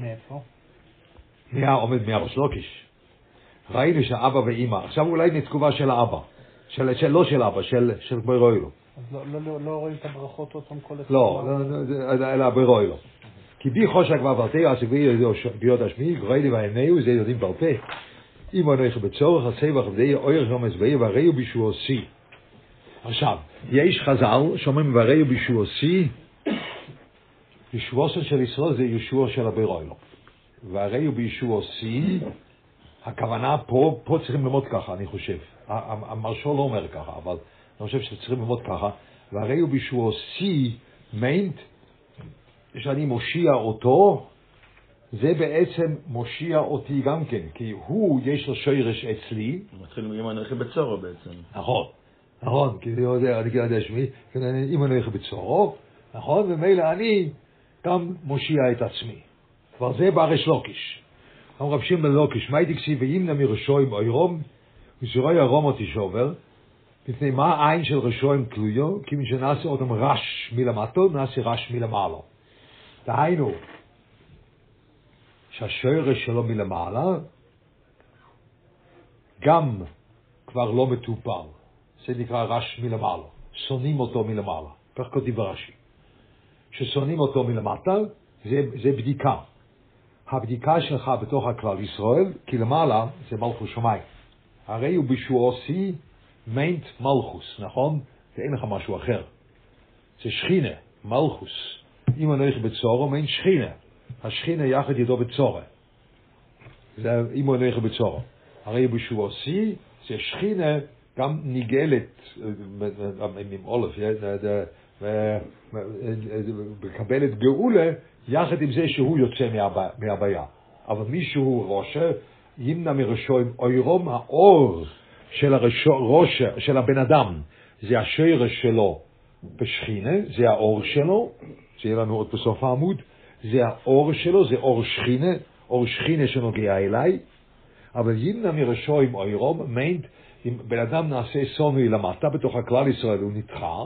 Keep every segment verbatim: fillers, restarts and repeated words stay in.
מאיפה? מהעובד מהרשלוקיש. ראינו שהאבא ואימא, עכשיו אולי מתקובה של האבא, של, של, לא של אבא, של, של ברוילו. אז לא, לא, לא, לא רואים את הברכות אותם כל הספר? לא, אלא ברוילו. כי בי חושק ועברתי, אז גבי ביוד השמי, גרעי ועיניו, זה יודעים ברפה. אם הנך בצורך, הסבח ודי אויר חומץ באי, והראיו בישוע שיא. עכשיו, יש חז"ל, שומעים והראיו בישוע שיא, ישוע של ישראל זה ישוע של הברוילו. והראיו בישוע שיא, הכוונה פה, פה צריכים ללמוד ככה, אני חושב. המרשו לא אומר ככה, אבל אני חושב שצריכים ללמוד ככה. והראיו בישוע שיא, מיינט, שאני מושיע אותו, זה בעצם מושיע אותי גם כן, כי הוא יש לו שורש אצלי. מתחיל עם הנלכה בצורו בעצם. נכון, נכון, כי זה יודע, אני יודע שמי, אם הנלכה בצורו, נכון, ומילא אני גם מושיע את עצמי. כבר זה בארש לוקיש. אנחנו רבשים ללוקיש, מה יתקסי ואם נמי רשויים או ירום, מסירוי הרום אותי שובר, מפני מה העין של רשויים תלויו, כי משנעשה אותם רש מלמטו, נעשה רש מלמעלו. דהיינו, שהשורש שלו מלמעלה גם כבר לא מטופל. זה נקרא רש מלמעלה. שונאים אותו מלמעלה. פרק כותב רש"י. ששונאים אותו מלמטה, זה, זה בדיקה. הבדיקה שלך בתוך הכלל ישראל, כי למעלה זה מלכוס שמיים. הרי הוא בישוע שיא מיינט מלכוס, נכון? זה אין לך משהו אחר. זה שכינה, מלכוס. אם הנלך בצורו, מיינט שכינה. השכינה יחד ידו בצורה. זה אם הוא הולך בצורה. הרי בישוע שיא, זה שכינה גם ניגלת עם אולף, מקבלת גאולה, יחד עם זה שהוא יוצא מהבעיה. אבל מישהו רושה, ימנע מראשו עם אוירום, האור של הראשה, של הבן אדם, זה השרש שלו בשכינה, זה האור שלו, זה יהיה לנו עוד בסוף העמוד, זה האור שלו, זה אור שכינה, אור שכינה שנוגע אליי. אבל ימנע מראשו עם אוירום, מיינט, אם בן אדם נעשה סומי למטה בתוך הכלל ישראל, הוא נתחר,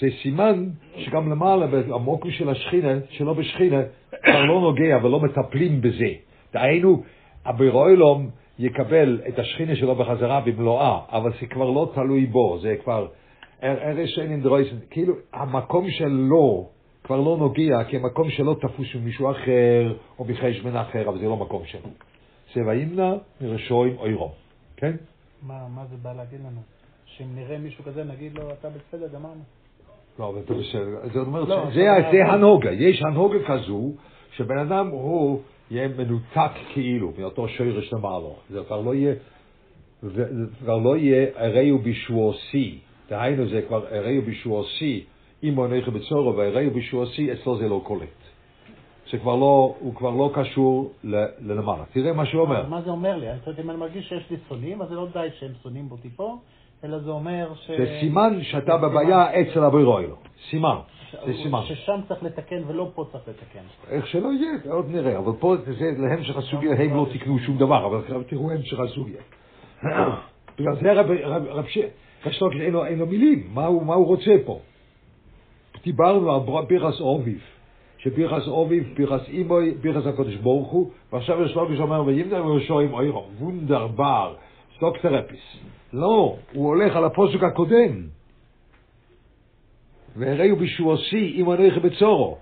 זה סימן שגם למעלה, בעמוק של השכינה, שלא בשכינה, כבר לא נוגע ולא מטפלים בזה. דהיינו, הברוילום יקבל את השכינה שלו בחזרה במלואה, אבל זה כבר לא תלוי בו, זה כבר... כאילו, המקום שלו... כבר לא נוגע, כי המקום שלו תפוס ממישהו אחר, או בחשבן אחר, אבל זה לא מקום שלו. סבא אימנה, מרשויים או אירום. כן? מה, מה זה בא להגיד לנו? שאם נראה מישהו כזה, נגיד לו, אתה בסדר, אמרנו. לא, אבל אתה בסדר. זאת אומרת, לא, זה, זה, זה הנוגה. יש הנוגה כזו, שבן אדם הוא יהיה מנותק כאילו, מאותו שרש למעלו. זה כבר לא יהיה, כבר לא יהיה הראיו בישוע שיא. דהיינו, זה כבר הראיו בישוע שיא. אם הוא הולך בצורו והראיו בישוע שיא, אצלו זה לא קולט. זה כבר לא, הוא כבר לא קשור ללמעלה. תראה מה שהוא אומר. מה זה אומר לי? אם אני מרגיש שיש לי שונאים, אז זה לא די שהם שונאים בו טיפו, אלא זה אומר ש... זה סימן שאתה בבעיה אצל הברואה לו. סימן. זה סימן. ששם צריך לתקן ולא פה צריך לתקן. איך שלא יהיה, עוד נראה. אבל פה זה להמשך הסוגיה, הם לא תקנו שום דבר, אבל תראו המשך הסוגיה. בגלל זה רב ש... כשלוק אין לו מילים, מה הוא רוצה פה? דיברנו על פירס אוביב, שפירס אוביב, פירס אימוי, פירס הקודש ברוך הוא, ועכשיו יש לוקש אומר, וימדם ושואים אירו, וונדרבר, סטוקטרפיס. לא, הוא הולך על הפוסק הקודם. והראיו בישוע שיא, אם הנלך בצורו.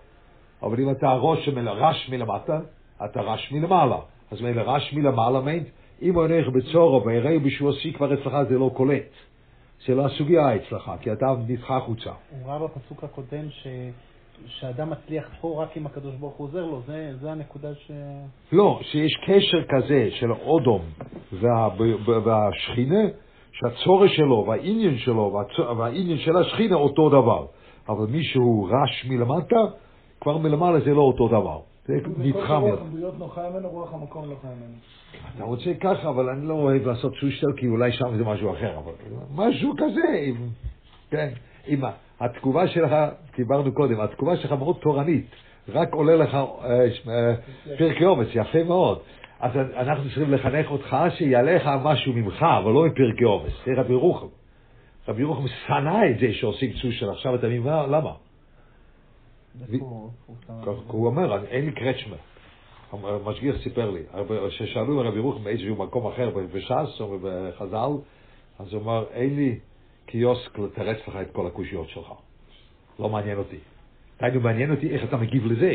אבל אם אתה ראש רש מלמטה, אתה רש מלמעלה. אז מילא רש מלמעלה, מיינט, אם הנלך בצורו, והראיו בישוע שיא, כבר אצלך זה לא קולט. זה לא הסוגיה אצלך, כי אתה נדחה חוצה. הוא ראה בפסוק הקודם שאדם מצליח פה רק אם הקדוש ברוך הוא עוזר לו, זה הנקודה ש... לא, שיש קשר כזה של אודום והשכינה, שהצורש שלו והעניין שלו והעניין של השכינה אותו דבר. אבל מישהו רש מלמטה, כבר מלמעלה זה לא אותו דבר. זה נדחה מלמטה. וכל רוח לא חיה ממנו, רוח המקום לא חיה ממנו. אתה רוצה ככה, אבל אני לא אוהב לעשות שושטר, כי אולי שם זה משהו אחר, אבל משהו כזה, כן, אם התגובה שלך, דיברנו קודם, התגובה שלך מאוד תורנית, רק עולה לך פרק יומץ, יפה מאוד, אז אנחנו צריכים לחנך אותך שיעלה לך משהו ממך, אבל לא מפרק יומץ, זה רבי ירוחם, רבי ירוחם שנא את זה שעושים שושטר, עכשיו אתה מבין למה? הוא אומר, אין לי קרצ'מה. המשגיח סיפר לי, כששאלו הרב ירוחם באיזשהו מקום אחר, בש"ס או בחז"ל, אז הוא אומר, אין לי קיוסק לתרץ לך את כל הקושיות שלך. לא מעניין אותי. תהיינו, מעניין אותי איך אתה מגיב לזה.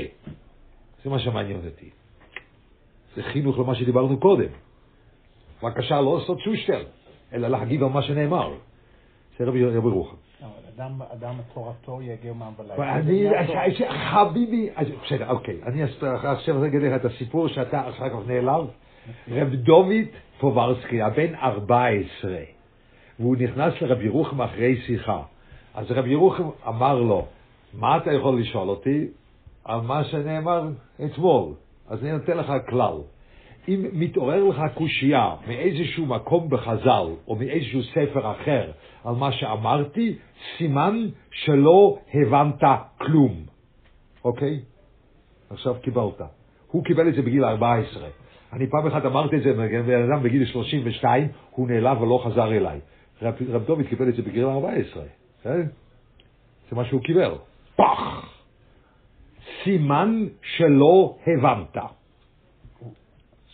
זה מה שמעניין אותי. זה חינוך למה שדיברנו קודם. בבקשה לא לעשות שושטר, אלא להגיב על מה שנאמר. זה רבי ירוחם. אדם תורתו יגיע מהמבלה. חביבי, בסדר, אוקיי. אני עכשיו רגע לך את הסיפור שאתה אחר כך נעלב. רב דוד פוברסקי, הבן ארבע עשרה. והוא נכנס לרב ירוחם אחרי שיחה. אז רב ירוחם אמר לו, מה אתה יכול לשאול אותי? על מה שנאמר אתמול. אז אני נותן לך כלל. אם מתעורר לך קושיה מאיזשהו מקום בחז"ל או מאיזשהו ספר אחר על מה שאמרתי, סימן שלא הבנת כלום. אוקיי? עכשיו קיבלת. הוא קיבל את זה בגיל ארבע עשרה. אני פעם אחת אמרתי את זה, בן אדם בגיל שלושים ושתיים, הוא נעלב ולא חזר אליי. רב, רב דוד קיבל את זה בגיל ארבע עשרה. אוקיי? זה מה שהוא קיבל. פח! סימן שלא הבנת.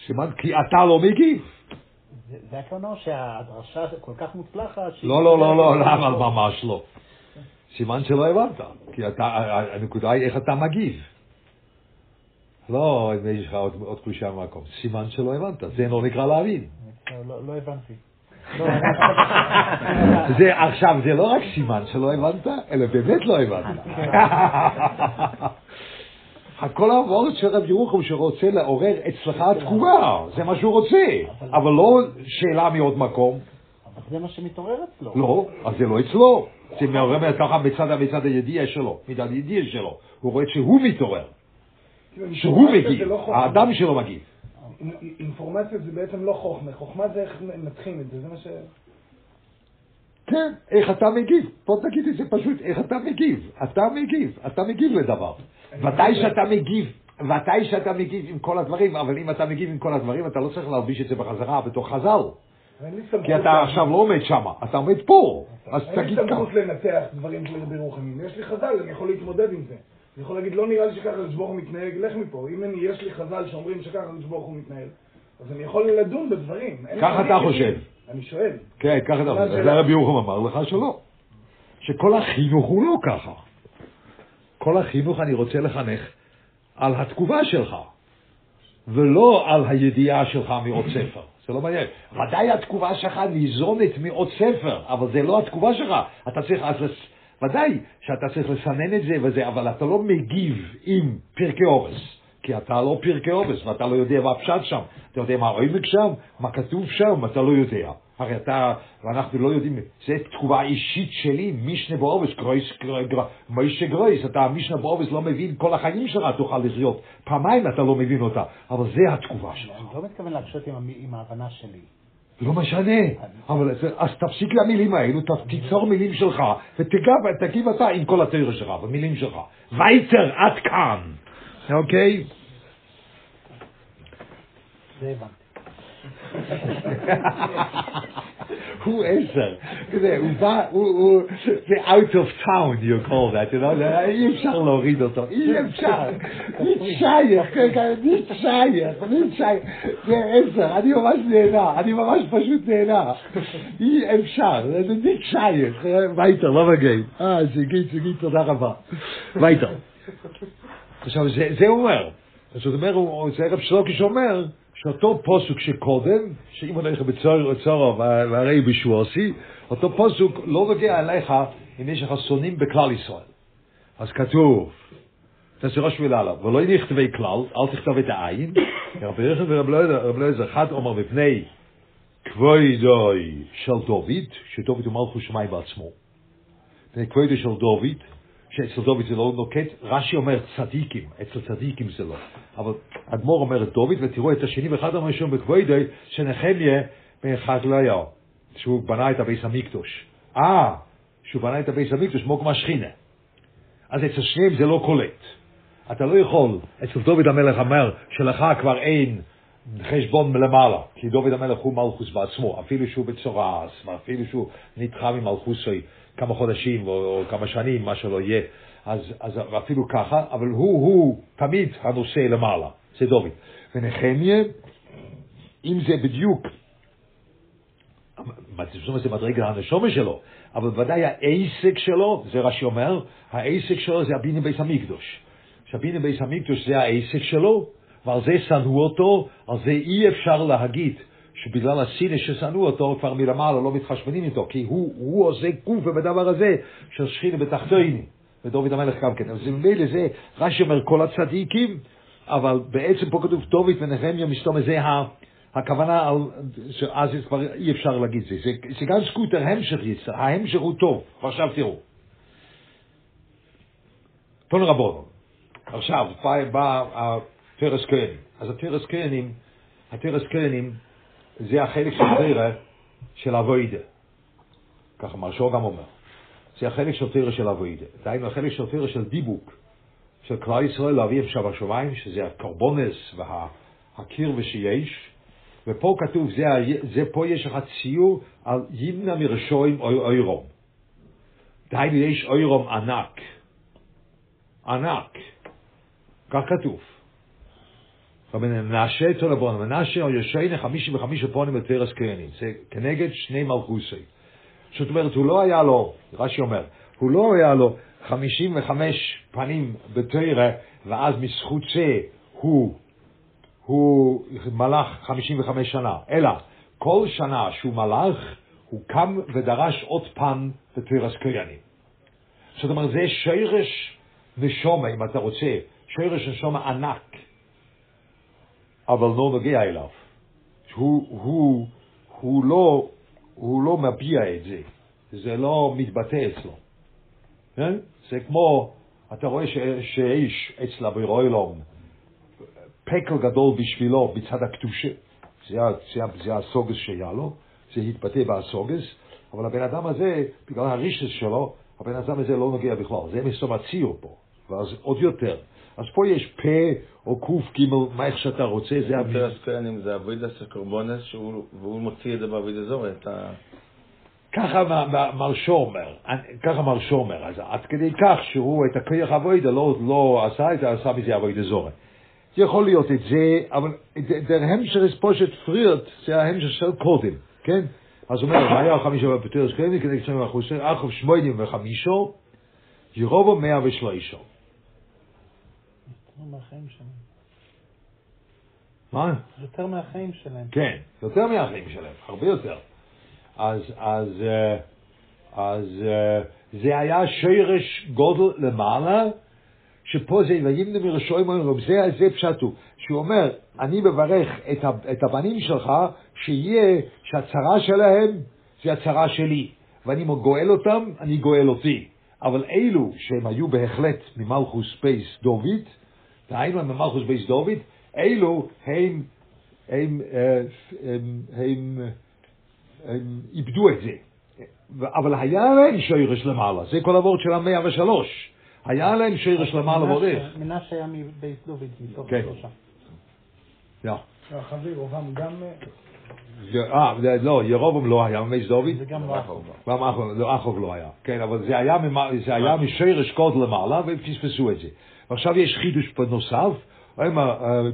סימן כי אתה לא מגיב. זה הכוונה שהדרשה כל כך מוצלחת. לא, לא, לא, לא, אבל ממש לא. סימן שלא הבנת. כי הנקודה היא איך אתה מגיב. לא, יש לך עוד קושה מהמקום. סימן שלא הבנת. זה לא נקרא להבין. לא הבנתי. עכשיו, זה לא רק סימן שלא הבנת, אלא באמת לא הבנת. הכל העבורת של רב ירוחם שרוצה לעורר אצלך התגובה, זה מה שהוא רוצה, אבל לא שאלה מעוד מקום. אבל זה מה שמתעורר אצלו. לא, אז זה לא אצלו. זה מעורר ככה מצד המצד הידיעה שלו, מצד הידיעה שלו. הוא רואה שהוא מתעורר, שהוא מגיב, האדם שלו מגיב. אינפורמציה זה בעצם לא חוכמה, חוכמה זה איך מתחילים את זה, זה מה ש... כן, איך אתה מגיב, פה תגיד את זה פשוט, איך אתה מגיב, אתה מגיב, אתה מגיב לדבר. ודאי שאתה מגיב, ודאי שאתה מגיב עם כל הדברים, אבל אם אתה מגיב עם כל הדברים, אתה לא צריך להרביש את זה בחזרה, בתוך חזל. כי אתה עכשיו לא עומד שם, אתה עומד פה. אין לי סמכות לנתח דברים של בירוחמים, יש לי חזל, אני יכול להתמודד עם זה. אני יכול להגיד, לא נראה לי שככה לשבור הוא מתנהג, לך מפה. אם אני, יש לי חזל שאומרים שככה לשבור הוא מתנהל, אז אני יכול לדון בדברים. ככה אתה חושב. אני שואל. כן, ככה אתה חושב. זה הרבי ירוחם אמר לך שלא. שכל החינוך הוא לא ככה. כל החינוך אני רוצה לחנך על התגובה שלך, ולא על הידיעה שלך מעוד ספר. זה לא מעניין. ודאי התגובה שלך ניזונת מעוד ספר, אבל זה לא התגובה שלך. אתה צריך אז... ודאי שאתה צריך לסנן את זה וזה, אבל אתה לא מגיב עם פרקי אורס, כי אתה לא פרקי אורס, ואתה לא יודע מה פשט שם, אתה יודע מה עומק שם, מה כתוב שם, אתה לא יודע. הרי אתה, ואנחנו לא יודעים, זה תגובה אישית שלי, מישנה באורס, גרויס, מיישה גרויס, אתה מישנה באורס לא מבין, כל החיים שלך תוכל לחיות, פעמיים אתה לא מבין אותה, אבל זה התגובה שלך. אני לא מתכוון להקשות עם ההבנה שלי. לא משנה, אבל אז תפסיק למילים האלו, תיצור מילים שלך, ותגיב אתה עם כל התאיר שלך, ומילים שלך. וייצר, עד כאן. אוקיי? זה הבנתי. הוא עשר. הוא בא, הוא... זה out of town, you call that, you know? אי אפשר להוריד אותו, אי אפשר. נתשייך, נתשייך, נתשייך. זה עשר, אני ממש נהנה, אני ממש פשוט נהנה. אי אפשר, זה נתשייך. וייטר, לא מגיעים. אה, שגית, שגית, תודה רבה. וייטר. עכשיו, זה אומר. זאת אומרת, זה הרב שלוקיש אומר, שאותו פסוק שקודם, שאם הולך בצורה והרי בשועסי, אותו פסוק לא מגיע אליך אם יש לך שונאים בכלל ישראל. אז כתוב, תסירו שביל עליו, ולא נכתבי כלל, אל תכתב את העין, רבי ירחם ורב לויזר, אחד אומר מפני כבודוי של דוד, שדוד הוא מלכות שמיים בעצמו. מפני כבודוי של דוד, שאצל דוד זה לא נוקט, רש"י אומר צדיקים, אצל צדיקים זה לא. אבל אדמור אומר דוד, ותראו את השני, ואחד הראשון בכבודי, שנחמיה מחגליה, שהוא בנה את הבית המקדוש. אה, שהוא בנה את הבית המקדוש, מוק משכינה. אז אצל שניהם זה לא קולט. אתה לא יכול, אצל דוד המלך אמר, שלך כבר אין חשבון למעלה, כי דוד המלך הוא מלכוס בעצמו, אפילו שהוא בצורס, אפילו שהוא נדחה ממלכוסוי, כמה חודשים או, או כמה שנים, מה שלא יהיה. אז, אז אפילו ככה, אבל הוא, הוא תמיד הנושא למעלה, זה דוד. ונחניה, אם זה בדיוק, זה מדרגה הנשומה שלו, אבל ודאי העסק שלו, זה רש"י אומר, העסק שלו זה הבינה בייס המקדוש. שהבינה בייס המקדוש זה העסק שלו, ועל זה שנאו אותו, על זה אי אפשר להגיד, שבגלל הסיני ששנאו אותו, כבר מלמעלה לא מתחשבנים איתו, כי הוא, הוא עושה גוף בדבר הזה, של שכינה בתחתינו. ודוד המלך גם כן. אז מילא זה, רש"י אומר כל הצדיקים, אבל בעצם פה כתוב דוד ונחמיה מסתום, זה הכוונה על, שאז כבר אי אפשר להגיד זה. זה, זה גם זכות ההמשך, ההמשך הוא טוב. עכשיו תראו. תנו רבונו. עכשיו בא, בא התרס כהנים. אז התרס כהנים, התרס כהנים, זה החלק של תירה של אבוידה. ככה מרשו גם אומר. זה החלק של תירה של אבוידה. דהיינו החלק של תירה של דיבוק. של כלל ישראל להביא אפשר בשמיים, שזה הקורבונס והקיר ושיש. ופה כתוב, זה, זה פה יש לך ציור על ימנה מרשויים אוירום. דהיינו יש אוירום ענק. ענק. כך כתוב. מנשה תולבון, מנשה או ישעיהו חמישים וחמישה פונים בתרס כהנים. זה כנגד שני מלכוסי. זאת אומרת, הוא לא היה לו, רש"י אומר, הוא לא היה לו חמישים וחמש פנים בתורה, ואז מזכות זה הוא, הוא מלך חמישים וחמש שנה. אלא, כל שנה שהוא מלך, הוא קם ודרש עוד פן בתרס כהנים. זאת אומרת, זה שרש נשומה, אם אתה רוצה, שרש נשומה ענק. אבל לא נוגע אליו. הוא, הוא, הוא לא, הוא לא מביע את זה. זה לא מתבטא אצלו. כן? זה כמו, אתה רואה ש, שאיש אצלה ברוילון, פקל גדול בשבילו בצד הקטושה, זה, זה, זה הסוגס שהיה לו, זה התבטא בהסוגס, אבל הבן אדם הזה, בגלל הרישס שלו, הבן אדם הזה לא נוגע בכלל. זה מסומציר פה, ואז עוד יותר. אז פה יש פה או קוף קימל, מה איך שאתה רוצה, זה אביב. יותר הסקיינים, זה אבידה של קורבונס, והוא מוציא את זה באבידה זורת. ככה מרשו אומר, ככה מרשו אומר, אז עד כדי כך שהוא את הכיח אבידה לא עשה, את העשה מזה אבידה זורת. יכול להיות את זה, אבל דר המשך הספושת פרירת, זה ההמשך של קודם, כן? אז אומר, היה חמישה בפתר הסקיינים, כדי כשם החוסר, אחר שמונים וחמישו, ירובו מאה ושלוישו. מהחיים שלהם. מה? יותר מהחיים שלהם. כן, יותר מהחיים שלהם, הרבה יותר. אז, אז, אז, זה היה שרש גודל למעלה, שפה זה, ואם נמיר שואים אומרים, זה, זה פשטו, שהוא אומר, אני מברך את הבנים שלך, שיהיה, שהצרה שלהם, זה הצרה שלי, ואני גואל אותם, אני גואל אותי. אבל אלו שהם היו בהחלט ממלכוס פייס דוד, דהיינו ממלכוס פייס דוד, אלו הם, הם, הם, הם, הם איבדו את זה. אבל היה להם שרש למעלה, זה כל הוורד של המאה ושלוש. היה להם שרש למעלה ועודף. מנשה היה מבייס דוד, מתוך שלושה. לא. החביר אוהם גם... לא, ירובעם לא היה מבייס דוד. וגם אחוב לא היה. כן, אבל זה היה משרש גודל למעלה, והם פספסו את זה. ועכשיו יש חידוש נוסף,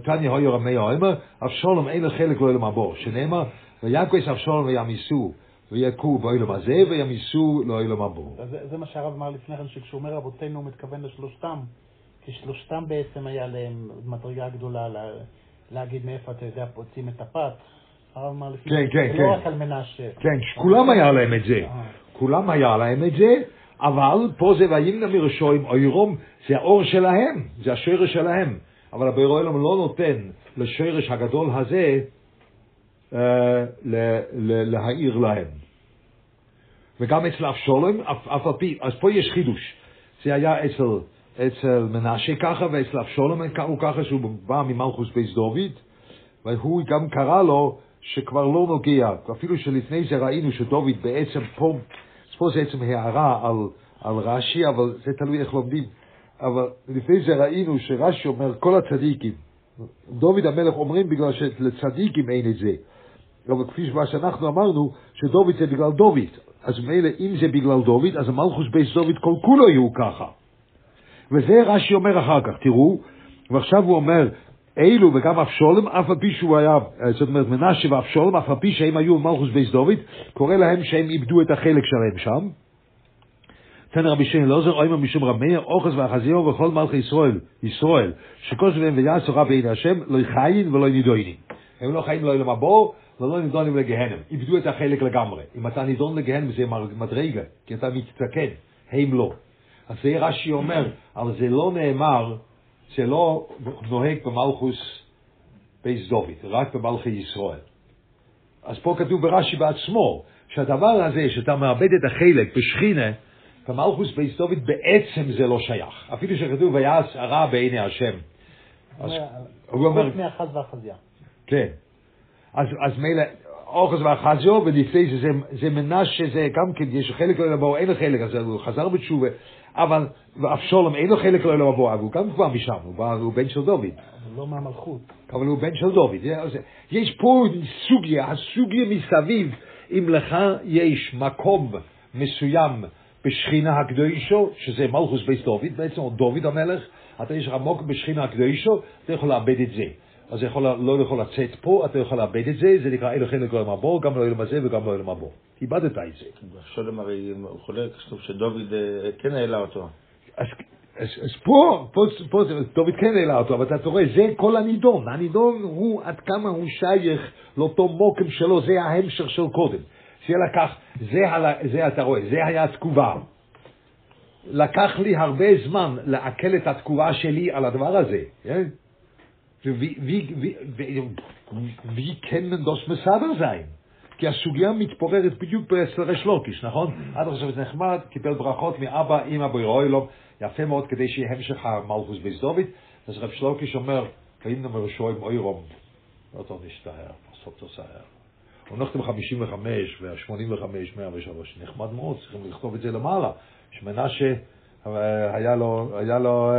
תניא הויר המאה אמר, אבשלום אין לו חלק בעולם הבא, שנאמר, ויקץ אבשלום וימיסו, ויקו בעולם הזה, וימיסו לעולם הבא. זה מה שהרב אמר לפני כן, שכשהוא אומר אבותינו, הוא מתכוון לשלושתם, כי שלושתם בעצם היה להם מדרגה גדולה להגיד מאיפה אתה יודע, פוצים את הפת. הרב אמר לפני כן, זה לא רק על מנשה. כן, כולם היה להם את זה, כולם היה להם את זה, אבל פה זה וימנה מרשועים, אוירום, זה האור שלהם, זה השרש שלהם. אבל הבירו אלום לא נותן לשרש הגדול הזה אה, ל- ל- להעיר להם. וגם אצל אבשלום, אף, אף על פי, אז פה יש חידוש. זה היה אצל, אצל מנשה ככה, ואצל אבשלום הוא ככה שהוא בא ממלכוס בייס דוד, והוא גם קרא לו שכבר לא נוגע. אפילו שלפני זה ראינו שדוד בעצם פה, פה זה עצם הערה על, על רש"י, אבל זה תלוי איך לומדים. אבל לפני זה ראינו שרש"י אומר כל הצדיקים, דוד המלך אומרים בגלל שלצדיקים אין את זה, אבל כפי שמה שאנחנו אמרנו שדוד זה בגלל דוד, אז מילא אם זה בגלל דוד, אז המלכוס בייס דוד כל כולו יהיו ככה. וזה רש"י אומר אחר כך, תראו, ועכשיו הוא אומר, אילו וגם אבשולם, אף על פי שהוא היה, זאת אומרת מנשה ואבשולם, אף על פי שהם היו מלכוס בית דוד, קורא להם שהם איבדו את החלק שלהם שם. תנא רבי שיינא אלעזר, אוי משום רבי מאיר, אוחז ואחזיהו וכל מלכי ישראל, ישראל, שכל שבהם ויעשו רע בעיני השם, לא יחיין ולא נידונים. הם לא חיים לא למבוא, ולא נידונים לגהנם. איבדו את החלק לגמרי. אם אתה נידון לגהנם זה מדרגה, כי אתה מתתקן, הם לא. אז זה רש"י אומר, אבל זה לא נאמר, שלא נוהג במלכוס בית דוד, רק במלכי ישראל. אז פה כתוב ברש"י בעצמו, שהדבר הזה שאתה מאבד את החלק בשכינה, במלכוס בית דוד בעצם זה לא שייך. אפילו שכתוב ויעש הרע בעיני השם. הוא אומר... מאחז ואחזיה. כן. אז, אז מילא, אוחז ואחזיהו, ולפני זה, זה, זה מנשה, זה גם כן, יש חלק לא לבוא, אין חלק, אז הוא חזר בתשובה, אבל אבשולם אין לו חלק לא לבוא, אבל הוא גם כבר משם, הוא, בא, הוא בן של דוד. אבל לא מהמלכות. אבל הוא בן של דוד. יש פה סוגיה, הסוגיה מסביב, אם לך יש מקום מסוים בשכינה הקדושו, שזה מלכוס בית דוד, בעצם הוא דוד המלך, אתה יש רמוק בשכינה הקדושו, אתה יכול לאבד את זה. אז יכול, לא יכול לצאת פה, אתה יכול לאבד את זה, זה נקרא אילו חלק לא למבור, גם לא ילמה זה וגם לא ילמה בו. איבדת את זה. בשולם הרי הוא חולק, כתוב שדוד כן העלה אותו. אז, אז, אז פה, פה, פה, דוד כן העלה אותו, אבל אתה רואה, זה כל הנידון. הנידון הוא עד כמה הוא שייך לאותו מוקם שלו, זה ההמשך של קודם. שיהיה לקח, זה, הלה, זה אתה רואה, זה היה התקובה. לקח לי הרבה זמן לעכל את התקובה שלי על הדבר הזה. כן? Wie, wie, wie, wie, wie können das Messaber sein? כי הסוגיה מתפוררת בדיוק אצל ריש לוקיש, נכון? עד עכשיו זה נחמד, קיבל ברכות מאבא, אמא, בירוי, לא, יפה מאוד כדי שיהיה המשך המלכוס בית דוד. אז ריש לוקיש אומר, קיים נאמר רשויים אירום, לא תור נשתהר, סוף תוסהר. הונכתם חמישים וחמש ו-שמונים וחמש, מאה ושלוש, נחמד מאוד, צריכים לכתוב את זה למעלה. שמנשה היה לו, היה לו...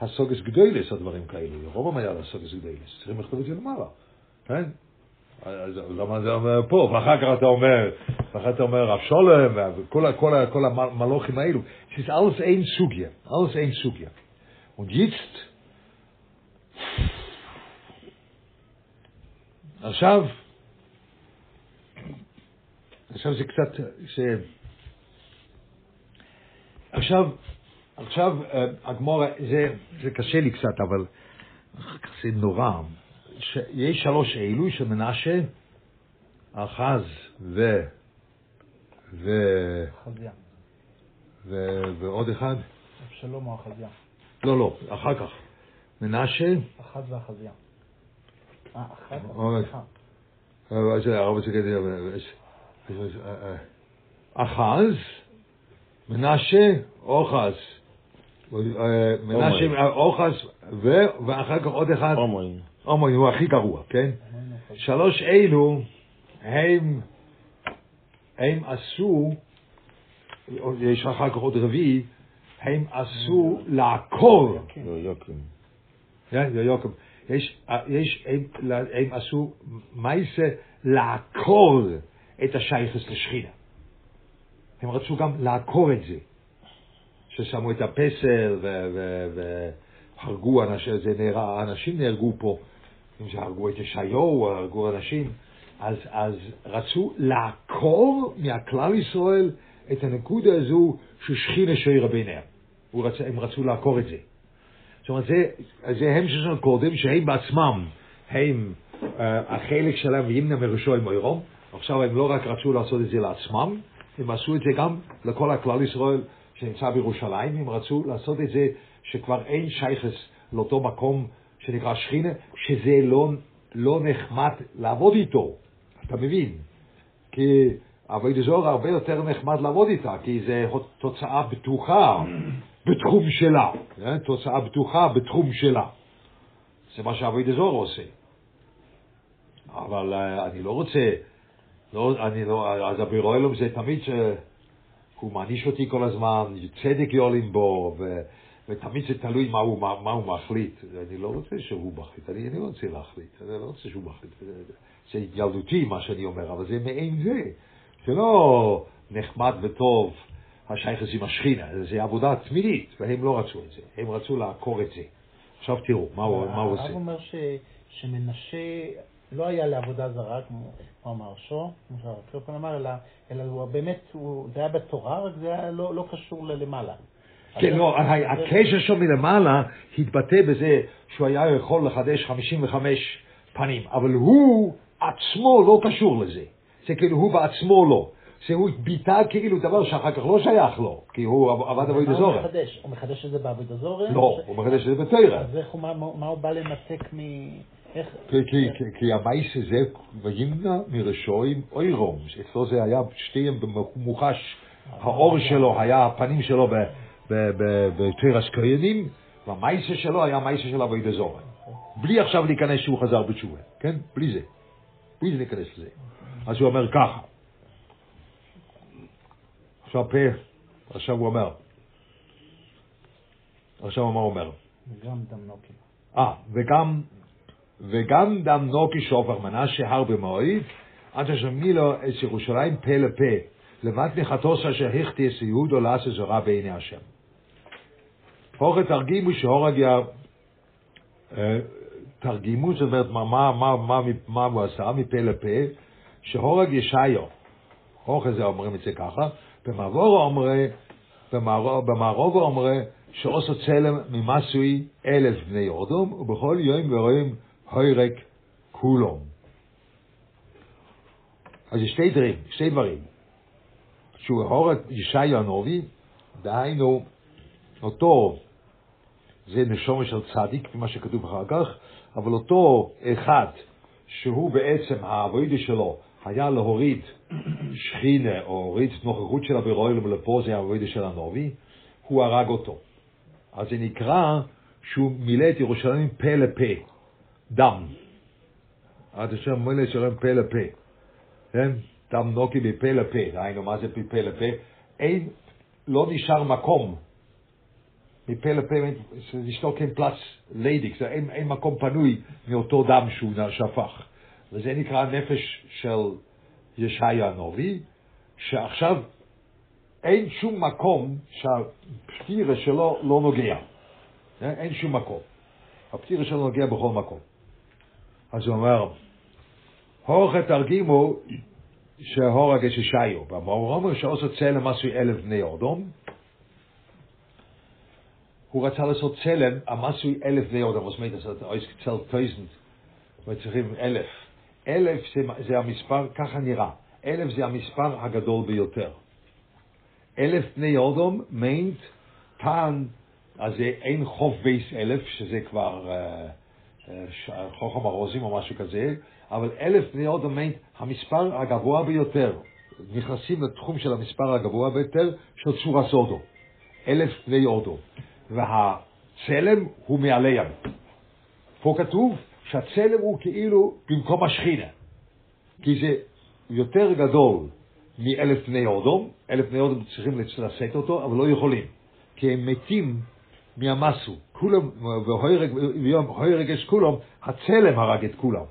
הסוגס גדוילס, הדברים כאלה. רובם היה לסוגס גדוילס. צריכים לכתוב את זה למעלה. כן? אז למה זה אומר פה? ואחר כך אתה אומר, ואחר אתה אומר, אבשולם, וכל המלוכים האלו. זה alles ein סוגיה. alles ein סוגיה. Und jetzt, עכשיו, עכשיו זה קצת, עכשיו, עכשיו, הגמורה, זה, זה קשה לי קצת, אבל זה נורא. יש שלוש אלו שמנשה, אחז ו... ו... חזיה. ו... ועוד אחד? אבשלום או החזיה. לא, לא, אחר כך. מנשה... אחז והחזיה. אה, אחר כך. סליחה. אחז, מנשה, אוחז. מנשה אוחז ואחר כך עוד אחד עומרי הוא הכי גרוע, כן? שלוש אלו הם הם עשו, יש אחר כך עוד רביעי, הם עשו לעקור יויקם, יש הם עשו מעשה לעקור את השייכות לשכינה. הם רצו גם לעקור את זה ששמו את הפסל והרגו אנשים, זה נראה, אנשים נהרגו פה, אם שהרגו את ישעיהו, הרגו אנשים, אז, אז רצו לעקור מהכלל ישראל את הנקודה הזו ששכינה שיירה ביניהם. הם רצו לעקור את זה. זאת אומרת, זה, זה הם ששנו קודם, שהם בעצמם, הם, החלק שלהם ימנה מראשו עם אירום, עכשיו הם לא רק רצו לעשות את זה לעצמם, הם עשו את זה גם לכל הכלל ישראל, שנמצא בירושלים, הם רצו לעשות את זה שכבר אין שייכס לאותו מקום שנקרא שכינה, שזה לא, לא נחמד לעבוד איתו, אתה מבין? כי עבודת זרה הרבה יותר נחמד לעבוד איתה, כי זה תוצאה בטוחה בתחום שלה, תוצאה בטוחה בתחום שלה, זה מה שעבודת זרה עושה. אבל אני לא רוצה, לא, אני לא, אז הבירור אלו זה תמיד ש... הוא מעניש אותי כל הזמן, צדק יעלים בו, ו... ותמיד זה תלוי מה הוא, מה, מה הוא מחליט. אני לא רוצה שהוא מחליט, אני, אני לא רוצה להחליט, אני לא רוצה שהוא מחליט. זה ילדותי מה שאני אומר, אבל זה מעין זה. שלא נחמד וטוב השייכס עם השכינה, זה עבודה תמידית, והם לא רצו את זה, הם רצו לעקור את זה. עכשיו תראו, מה הוא עושה? הרב אומר שמנשה לא היה לעבודה זרה, כמו אמר שו, כמו שהרב אמר, אלא באמת זה היה בתורה, רק זה לא קשור למעלה. כן, לא, הקשר שלו מלמעלה התבטא בזה שהוא היה יכול לחדש חמישים וחמש פנים, אבל הוא עצמו לא קשור לזה, זה כאילו הוא בעצמו לא. שהוא ביטה כאילו דבר שאחר כך לא שייך לו, כי הוא עבד עבוד הזורם. הוא מחדש? הוא מחדש את זה בעבוד הזורם? לא, הוא מחדש את זה בתורה. אז מה הוא בא למתק מ... כי המייס הזה, וימנה מרשועים אוירום, אצלו זה היה שתיים במוחש, האור שלו היה הפנים שלו בתורה שקריינים, והמייס שלו היה המייס של עבוד הזורם. בלי עכשיו להיכנס שהוא חזר בתשובה, כן? בלי זה. בלי זה להיכנס לזה. אז הוא אומר ככה. עכשיו פה, עכשיו הוא אומר, עכשיו הוא אומר, וגם דם נוקי. אה, וגם, וגם דם נוקי שופר מנשה הרבה מועיד, עד ששמי לו את ירושלים פה לפה, לבט נחתוס אשר הכתי את יהודו לעשה זרה בעיני השם. פוחת תרגימו שהורגיה, תרגימו, זאת אומרת, מה הוא עשה מפה לפה, שהורג ישעיו. אוכל זה אומרים את זה ככה, במערוב אומרה שעושה צלם ממסוי אלף בני אודום ובכל יום ורואים הוירק כולום. אז יש שתי דברים, שתי דברים שהוא הורג ישעיהו הנביא, דהיינו אותו זה נשום של צדיק מה שכתוב אחר כך, אבל אותו אחד שהוא בעצם העבודה שלו היה להוריד שכינה או הוריד נוכחות שלה ברועל לפה, זה העבודה של הנביא, הוא הרג אותו. אז זה נקרא שהוא מילא את ירושלים פה לפה, דם. עד אשר מילא את ירושלים פה לפה. דם נוקי מפה לפה, היינו מה זה מפה לפה? אין, לא נשאר מקום. מפה לפה, נשאר כאן פלץ לידיק, אין מקום פנוי מאותו דם שהוא שפך. וזה נקרא נפש של ישעיהו הנביא, שעכשיו אין שום מקום שהפטירה שלו לא נוגע. אין שום מקום. הפטירה שלו נוגע בכל מקום. אז הוא אומר, הורכת תרגימו שהורג את ישעיהו. הוא אומר שעושה צלם עשוי אלף בני אדום. הוא רצה לעשות צלם עשוי אלף בני אדום. זאת אומרת, זה צל תויזנד. וצריכים אלף. אלף זה, זה המספר, ככה נראה. אלף זה המספר הגדול ביותר. אלף בני אדום מיינט טען, אז אין חוף בייס אלף, שזה כבר אה, אה, חוכם הרוזים או משהו כזה, אבל אלף בני אדום מיינט המספר הגבוה ביותר. נכנסים לתחום של המספר הגבוה ביותר של צורה סודו. אלף בני אדום. והצלם הוא מעליהם. פה כתוב, שהצלם הוא כאילו במקום השכינה, כי זה יותר גדול מאלף בני אדום. אלף בני אדום צריכים לשאת אותו, אבל לא יכולים, כי הם מתים מהמסו, כולם, והוירג יש כולם, הצלם הרג את כולם.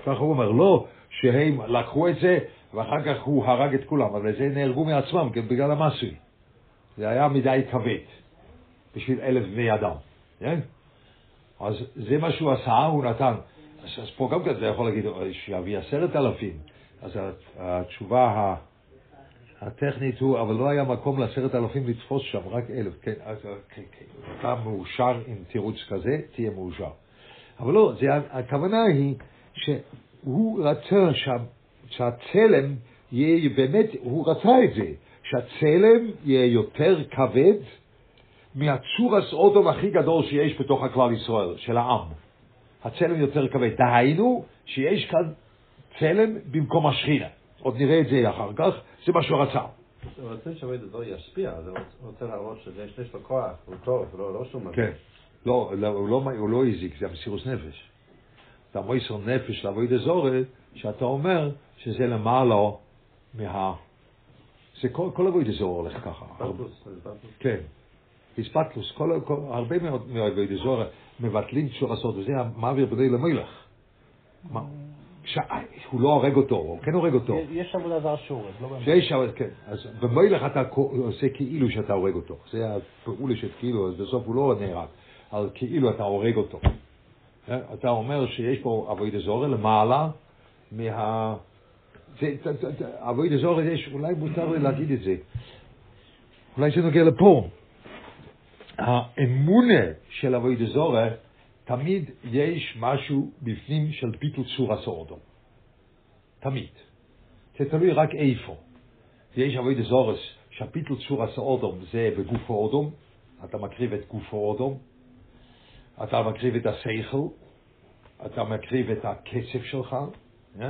ככה הוא אומר, לא שהם לקחו את זה, ואחר כך הוא הרג את כולם, אבל זה נהרגו מעצמם, גם בגלל המסוי. זה היה מדי כבד, בשביל אלף בני אדם, כן? אז זה מה שהוא עשה, הוא נתן. אז, אז פה גם כזה יכול להגיד שיביא עשרת אלפים. אז התשובה הטכנית הוא, אבל לא היה מקום לעשרת אלפים לתפוס שם, רק אלף. כן, אז, כן, כן. אתה מאושר עם תירוץ כזה, תהיה מאושר. אבל לא, זה, הכוונה היא שהוא רצה שם, שהצלם יהיה באמת, הוא רצה את זה, שהצלם יהיה יותר כבד, מהצור הסעודום הכי גדול שיש בתוך הכלל ישראל, של העם. הצלם יותר כבד. דהיינו שיש כאן צלם במקום השכינה. עוד נראה את זה אחר כך, זה מה שהוא רצה. הוא רוצה שהעבוד הזר ישפיע, הוא רוצה להראות שיש לו כוח, הוא טוב, הוא לא שום מבין. לא, הוא לא הזיק, זה המסירות נפש. אתה מוסר נפש לעבוד הזר, שאתה אומר שזה למעלה מה... כל עבוד הזר הולך ככה. כן. הספטלוס, כל, כל, הרבה מאוד מהעבודת זרה מבטלים צורה סוד, וזה מעביר בני למלך. שהוא לא הורג אותו, הוא כן הורג אותו. יש שם עבודה זר שורג, לא באמת. שיש שם, כן. אז במילך אתה עושה כאילו שאתה הורג אותו. זה הפעולה של כאילו, אז בסוף הוא לא נהרג. אבל כאילו אתה הורג אותו. אתה אומר שיש פה עבודה זרה למעלה מה... עבודה זרה יש, אולי מותר להגיד את זה. אולי שנוגע לפה. האמונה של עבודה זרה תמיד יש משהו בפנים של ביטול צורה סורדום. תמיד. זה תלוי רק איפה. יש עבודה זרה שביטול צורה סורדום זה בגוף האדם. אתה מקריב את גוף האדם. אתה מקריב את השכל, אתה מקריב את הכסף שלך, זה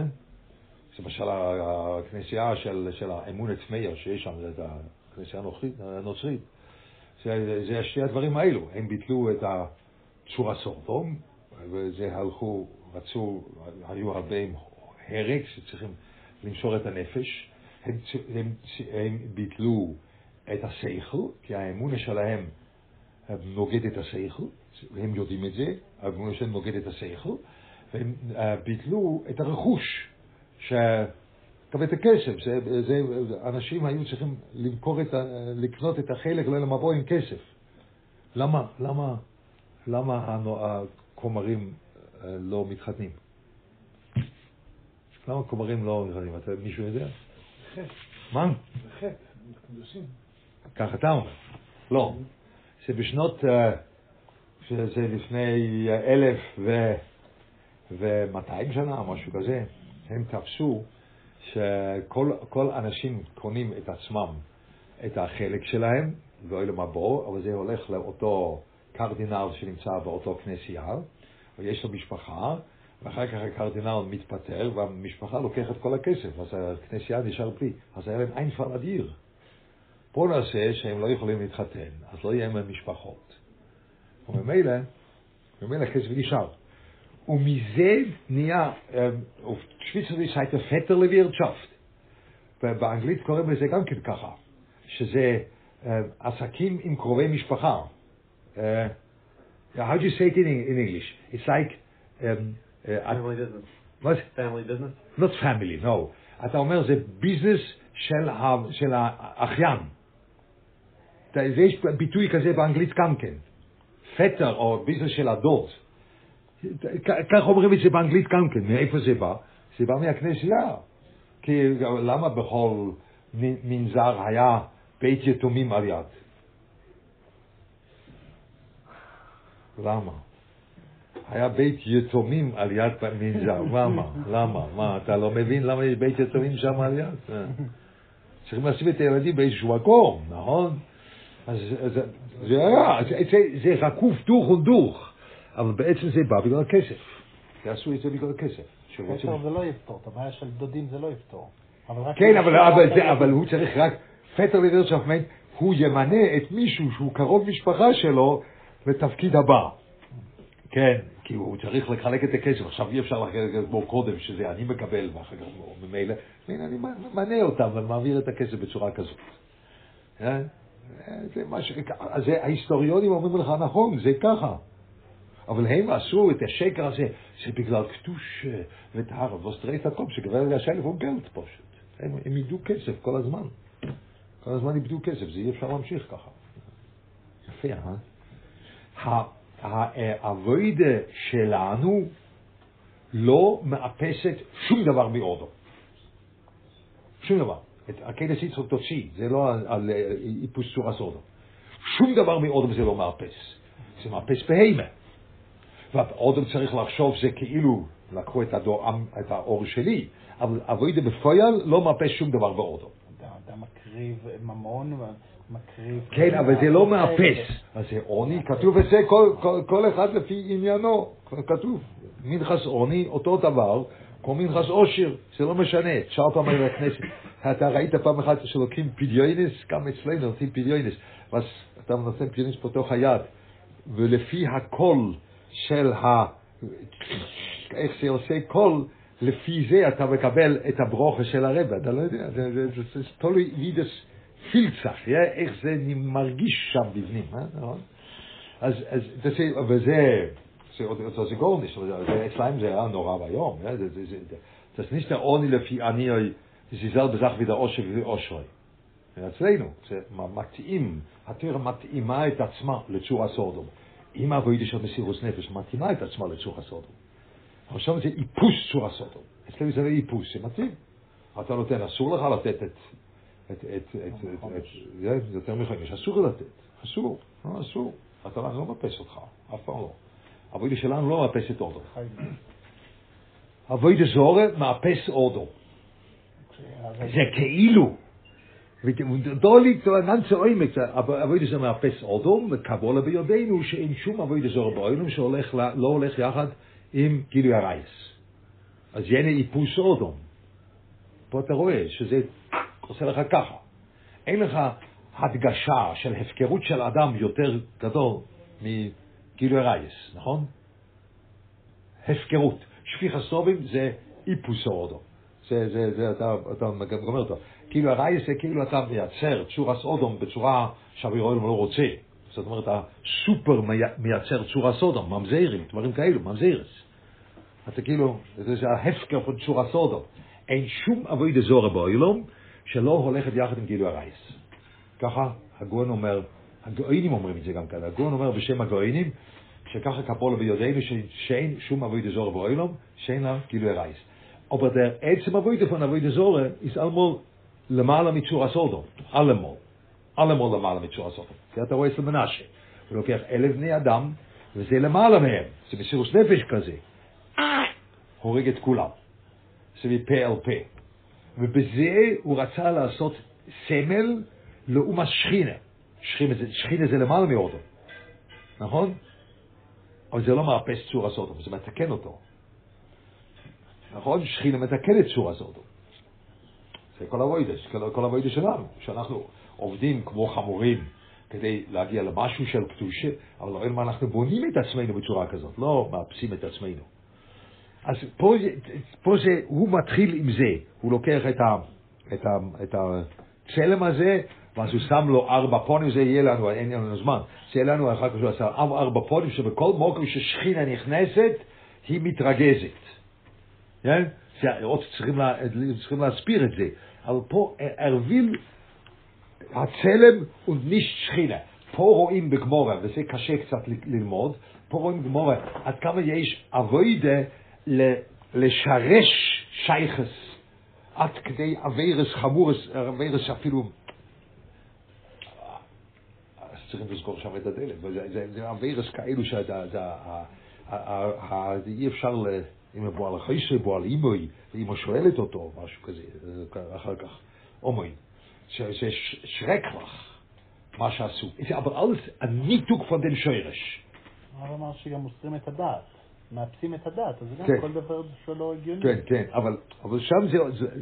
למשל הכנסייה של, של האמונת מאיר שיש שם, זה הכנסייה הנוצרית, זה, זה שתי הדברים האלו, הם ביטלו את צור הסורדום, וזה הלכו, רצו, היו הרבה עם הרג שצריכים למסור את הנפש, הם, הם, הם ביטלו את השכל, כי האמונה שלהם נוגד את השכל, הם יודעים את זה, האמונה שלהם נוגד את השכל, והם ביטלו את הרכוש, שכבר את הכסף, זה, זה, אנשים היו צריכים למכור את, לקנות את החלק, לא למבוא עם כסף. למה, למה, למה הכומרים לא מתחתנים? למה הכומרים לא מתחתנים? אתה, מישהו יודע? זה חטא. מה? זה חטא, הם קדושים. כך אתה אומר? לא. שבשנות, שזה לפני אלף ומאתיים שנה, משהו כזה, הם תפסו שכל כל אנשים קונים את עצמם, את החלק שלהם, ואוי למבור, אבל זה הולך לאותו קרדינל שנמצא באותו כנסייה, ויש לו משפחה, ואחר כך הקרדינל מתפטר, והמשפחה לוקחת כל הכסף, אז הכנסייה נשאר פלי, אז היה להם אין פעם אדיר. פה נעשה שהם לא יכולים להתחתן, אז לא יהיה מהם משפחות. וממילא, ממילא הכסף נשאר. ומזה נהיה, auf Schweizerdeutsch heißt der väterliche Wirtschaft. באנגלית קוראים לזה גם כן ככה, שזה עסקים עם קרובי משפחה. How do you say it in, in English? It's like... Um, uh, family business. What? Family business? Not family, no. אתה אומר זה business של, ה, של האחיין. יש ביטוי כזה באנגלית גם כן. פטר או ביזנס של הדוד. כך אומרים את זה באנגלית גם כן. מאיפה זה בא? זה בא מהכנסייה. כי למה בכל מנזר היה בית יתומים על יד? למה? היה בית יתומים על יד במנזר. למה? למה? מה, אתה לא מבין למה יש בית יתומים שם על יד? צריכים לשים את הילדים באיזשהו מקום, נכון? אז זה רקוף דוך ודוך, אבל בעצם זה בא בגלל כסף. תעשו את זה בגלל כסף. כסף זה לא יפתור, את הבעיה של דודים זה לא יפתור. כן, אבל הוא צריך רק, פטר לדעת שפמנט, הוא ימנה את מישהו שהוא קרוב משפחה שלו לתפקיד הבא. כן, כי הוא צריך לחלק את הכסף. עכשיו אי אפשר לחלק את זה בו קודם, שזה אני מקבל ואחר כך ממילא. אני מנה אותם ומעביר את הכסף בצורה כזאת. כן? אז ההיסטוריונים אומרים לך נכון, זה ככה, אבל הם עשו את השקר הזה שבגלל קטוש וטהר ווסטרי סטקום שגבל השלב הוא גלט פושט, הם ידעו כסף כל הזמן, כל הזמן יבדו כסף, זה אי אפשר להמשיך ככה. יפה, אה? העבודה שלנו לא מאפסת שום דבר מאודו, שום דבר. הכנס יצחוק תוציא, זה לא על איפוס צורה סורדום. שום דבר מאודם זה לא מאפס. זה מאפס בהימה. ואודם צריך לחשוב זה כאילו לקחו את האור שלי, אבל עבודה בפועל לא מאפס שום דבר באודם. אתה מקריב ממון, מקריב... כן, אבל זה לא מאפס. אז זה עוני, כתוב את זה כל אחד לפי עניינו. כתוב, מנחס עוני, אותו דבר, כמו מנחס עושר, זה לא משנה. תשאר פעם על הכנסת. אתה ראית פעם אחת שלוקים פידיונס, גם אצלנו נותנים פידיונס, אז אתה נותן פידיונס בתוך היד, ולפי הקול של ה... איך זה עושה קול, לפי זה אתה מקבל את הברוכה של הרבא, אתה לא יודע, זה תלוי וידס פילצח, איך זה מרגיש שם בבנים, נכון? אז זה, וזה שהסיגור נשאר, אצלהם זה היה נורא ביום, זה נשאר עוני לפי עני, זה סיזר בזך וידע עושר ועושרי. אצלנו, זה מתאים, התורה מתאימה את עצמה לצור הסורדום. אם אבוידי של מסירוס נפש מתאימה את עצמה לצור הסורדום. עכשיו זה איפוס צור הסורדום. אצלנו זה איפוס, זה מתאים. אתה נותן, אסור לך לתת את... את, את, את, זה יותר מחיימש, אסור לתת, אסור, אסור. התורה לא מפס אותך, אף פעם לא. אבוידי שלנו לא מפס את אורדום. אבוידי זורה מאפס אורדום. זה כאילו. Und da liegt so ein ganzer Oimik, aber er wollte so mal fest Ordnung, mit Kabole bei Jodenu, שאין שום עבודה זרה בעולם, שהולך, לא הולך יחד עם גילוי הרייס. אז ינה איפוס אורדום. פה אתה רואה שזה עושה לך ככה. אין לך הדגשה של הפקרות של אדם יותר גדול מגילוי הרייס, נכון? הפקרות. שפיך הסובים זה איפוס אורדום. זה, זה, זה, אתה, אתה אומר אותו. כאילו הרעי זה כאילו אתה מייצר צורס אודום בצורה שהבירואל לא רוצה. זאת אומרת, הסופר מייצר צורס אודום, ממזירים, דברים כאלו, ממזירס. אתה כאילו, זה ההפקר של צורס אודום. אין שום עבודה זרה בעולם שלא הולכת יחד עם כאילו הרעי. ככה הגאון אומר, הגאונים אומרים את זה גם כאן, הגאון אומר בשם הגאונים, שככה קבולה ויודענו שאין שום עבודה זרה בעולם, שאין לה כאילו הרעי. Aber der einzige Wunde von der Wunde Zora ist allemal למעלה מצור הסודום. allemal. allemal למעלה מצור הסודום. זה אתה רואה אצל מנשה. הוא לוקח אלף בני אדם, וזה למעלה מהם. זה מסירוס נפש כזה. הורג את כולם. זה מפה אל פה. ובזה הוא רצה לעשות סמל לאומה שכינה. שכינה זה למעלה מאודום. נכון? אבל זה לא מרפס צור הסודום, זה מתקן אותו. נכון? שכינה מתקנת צורה הזאת. זה כל הווידש, כל הווידש שלנו, שאנחנו עובדים כמו חמורים כדי להגיע למשהו של קדושה, אבל לא אין מה אנחנו בונים את עצמנו בצורה כזאת, לא מאפסים את עצמנו. אז פה, פה זה, הוא מתחיל עם זה, הוא לוקח את, ה, את, ה, את הצלם הזה, ואז הוא שם לו ארבע פונים, זה יהיה לנו, אין לנו זמן, זה יהיה לנו אחר כך שהוא עשה ארבע פונים, שבכל מוקר ששכינה נכנסת, היא מתרגזת. כן? עוד צריכים להסביר את זה. אבל פה הרביל הצלם וניש שכינה. פה רואים בגמורה, וזה קשה קצת ללמוד, פה רואים בגמורה עד כמה יש אבוידה לשרש שייכס עד כדי אבירס חמורס, אבירס אפילו אז צריכים לזכור שם את הדלת. זה אבירס כאלו שאי אפשר ל... אם הבועל החייסה, בועל אימוי, ואימא שואלת אותו, משהו כזה, אחר כך, אומוי, זה שרק לך, מה שעשו. אבל אלס, הניתוק פון דן שורש. הוא אמר שגם מוסרים את הדעת, מאפסים את הדעת, אז זה גם כל דבר שלא הגיוני. כן, כן, אבל שם זה,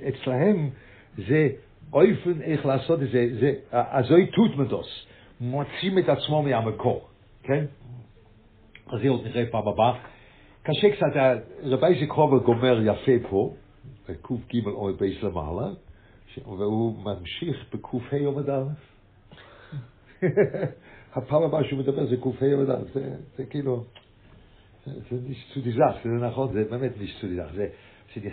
אצלהם, זה אופן איך לעשות את זה, זה הזוי תותמדוס, מוצאים את עצמו מהמקור, כן? אז זה עוד נראה פעם הבאה. קשה קצת, רבי איזק הובר גומר יפה פה, בקוף ג' או בייס למעלה, והוא ממשיך בקוף ה' עומד א'. הפעם הבאה שהוא מדבר זה קוף ה' עומד א', זה כאילו, זה ניסטודיזך, זה נכון, זה באמת ניסטודיזך, זה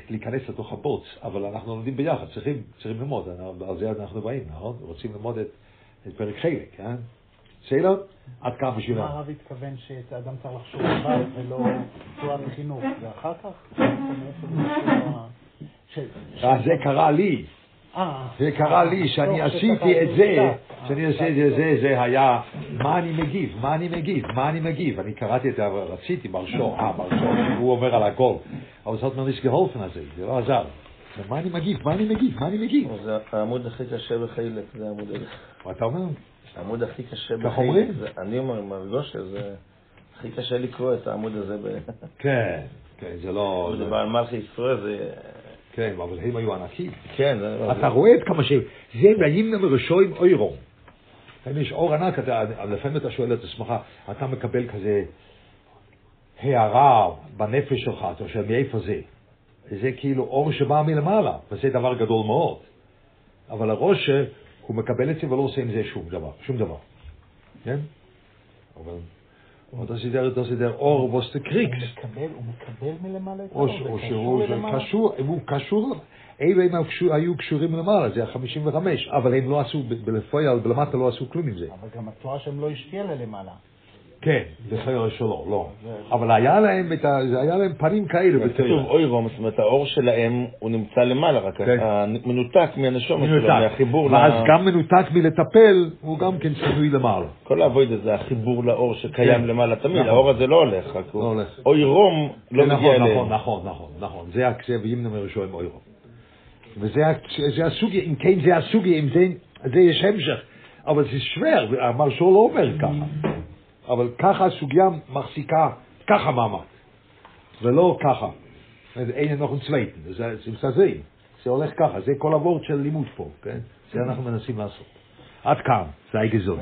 להיכנס לתוך הבוץ, אבל אנחנו לומדים ביחד, צריכים ללמוד, על זה אנחנו באים, נכון? רוצים ללמוד את פרק חלק, אה? שאלה, עד כמה שונה. מה הרב התכוון שאדם צריך לחשוב לבד ולא תואר לחינוך, ואחר כך? זה קרה לי. זה קרה לי שאני עשיתי את זה, שאני עשיתי את זה, זה היה, מה אני מגיב, מה אני מגיב, מה אני מגיב. אני קראתי את זה, רציתי מרשור, אה, מרשור, הוא אומר על הכל. אבל זאת אומרת, יש גהולפן הזה, זה לא עזר. מה אני מגיב, מה אני מגיב, מה אני מגיב. זה העמוד הכי קשה בחילק, זה העמוד הזה. מה אתה אומר? העמוד הכי קשה בחילק, אני אומר, מרגוש שזה הכי קשה לקרוא את העמוד הזה. כן, כן, זה לא... זה בעל מלכי ישראל, זה... כן, אבל הם היו ענקים. כן, זה... אתה רואה את כמה ש... זה באים למרשויים אוירום. יש אור ענק, לפעמים אתה שואל את עצמך, אתה מקבל כזה הערה בנפש שלך, אתה חושב מאיפה זה? זה כאילו אור שבא מלמעלה, וזה דבר גדול מאוד. אבל הראש... הוא מקבל את זה ולא עושה עם זה שום דבר, שום דבר. כן? אבל אתה סידר אתה סידר אור בוסט קריקס מקבל ומקבל מלמעלה או או שהוא קשור הוא קשור איים היו קשורים למעלה זה חמישים וחמש אבל הם לא עשו בלפויה ולמטה לא עשו כלום עם זה אבל גם התורה שהם לא השקיעה למעלה כן בחייר שלו לא אבל היה להם היה להם פנים כאלה בטוב אוירו מסמת האור שלהם הוא נמצא למעלה רק מנותק מהנשום מהחיבור ואז גם מנותק מלטפל הוא גם כן שינוי למעלה כל העבודה זה החיבור לאור שקיים למעלה תמיד האור הזה לא הולך אוירום לא מגיע אליהם נכון נכון נכון נכון זה הכסב ימנם ראשון אוירו וזה הסוגיה אם כן זה הסוגיה אם זה יש המשך אבל זה שוור המרשור לא אומר ככה אבל ככה הסוגיה מחזיקה ככה מאמר ולא ככה אין אנחנו צוויית זה מסזרים זה הולך ככה זה כל הוורד של לימוד פה זה אנחנו מנסים לעשות עד כאן זה היגזון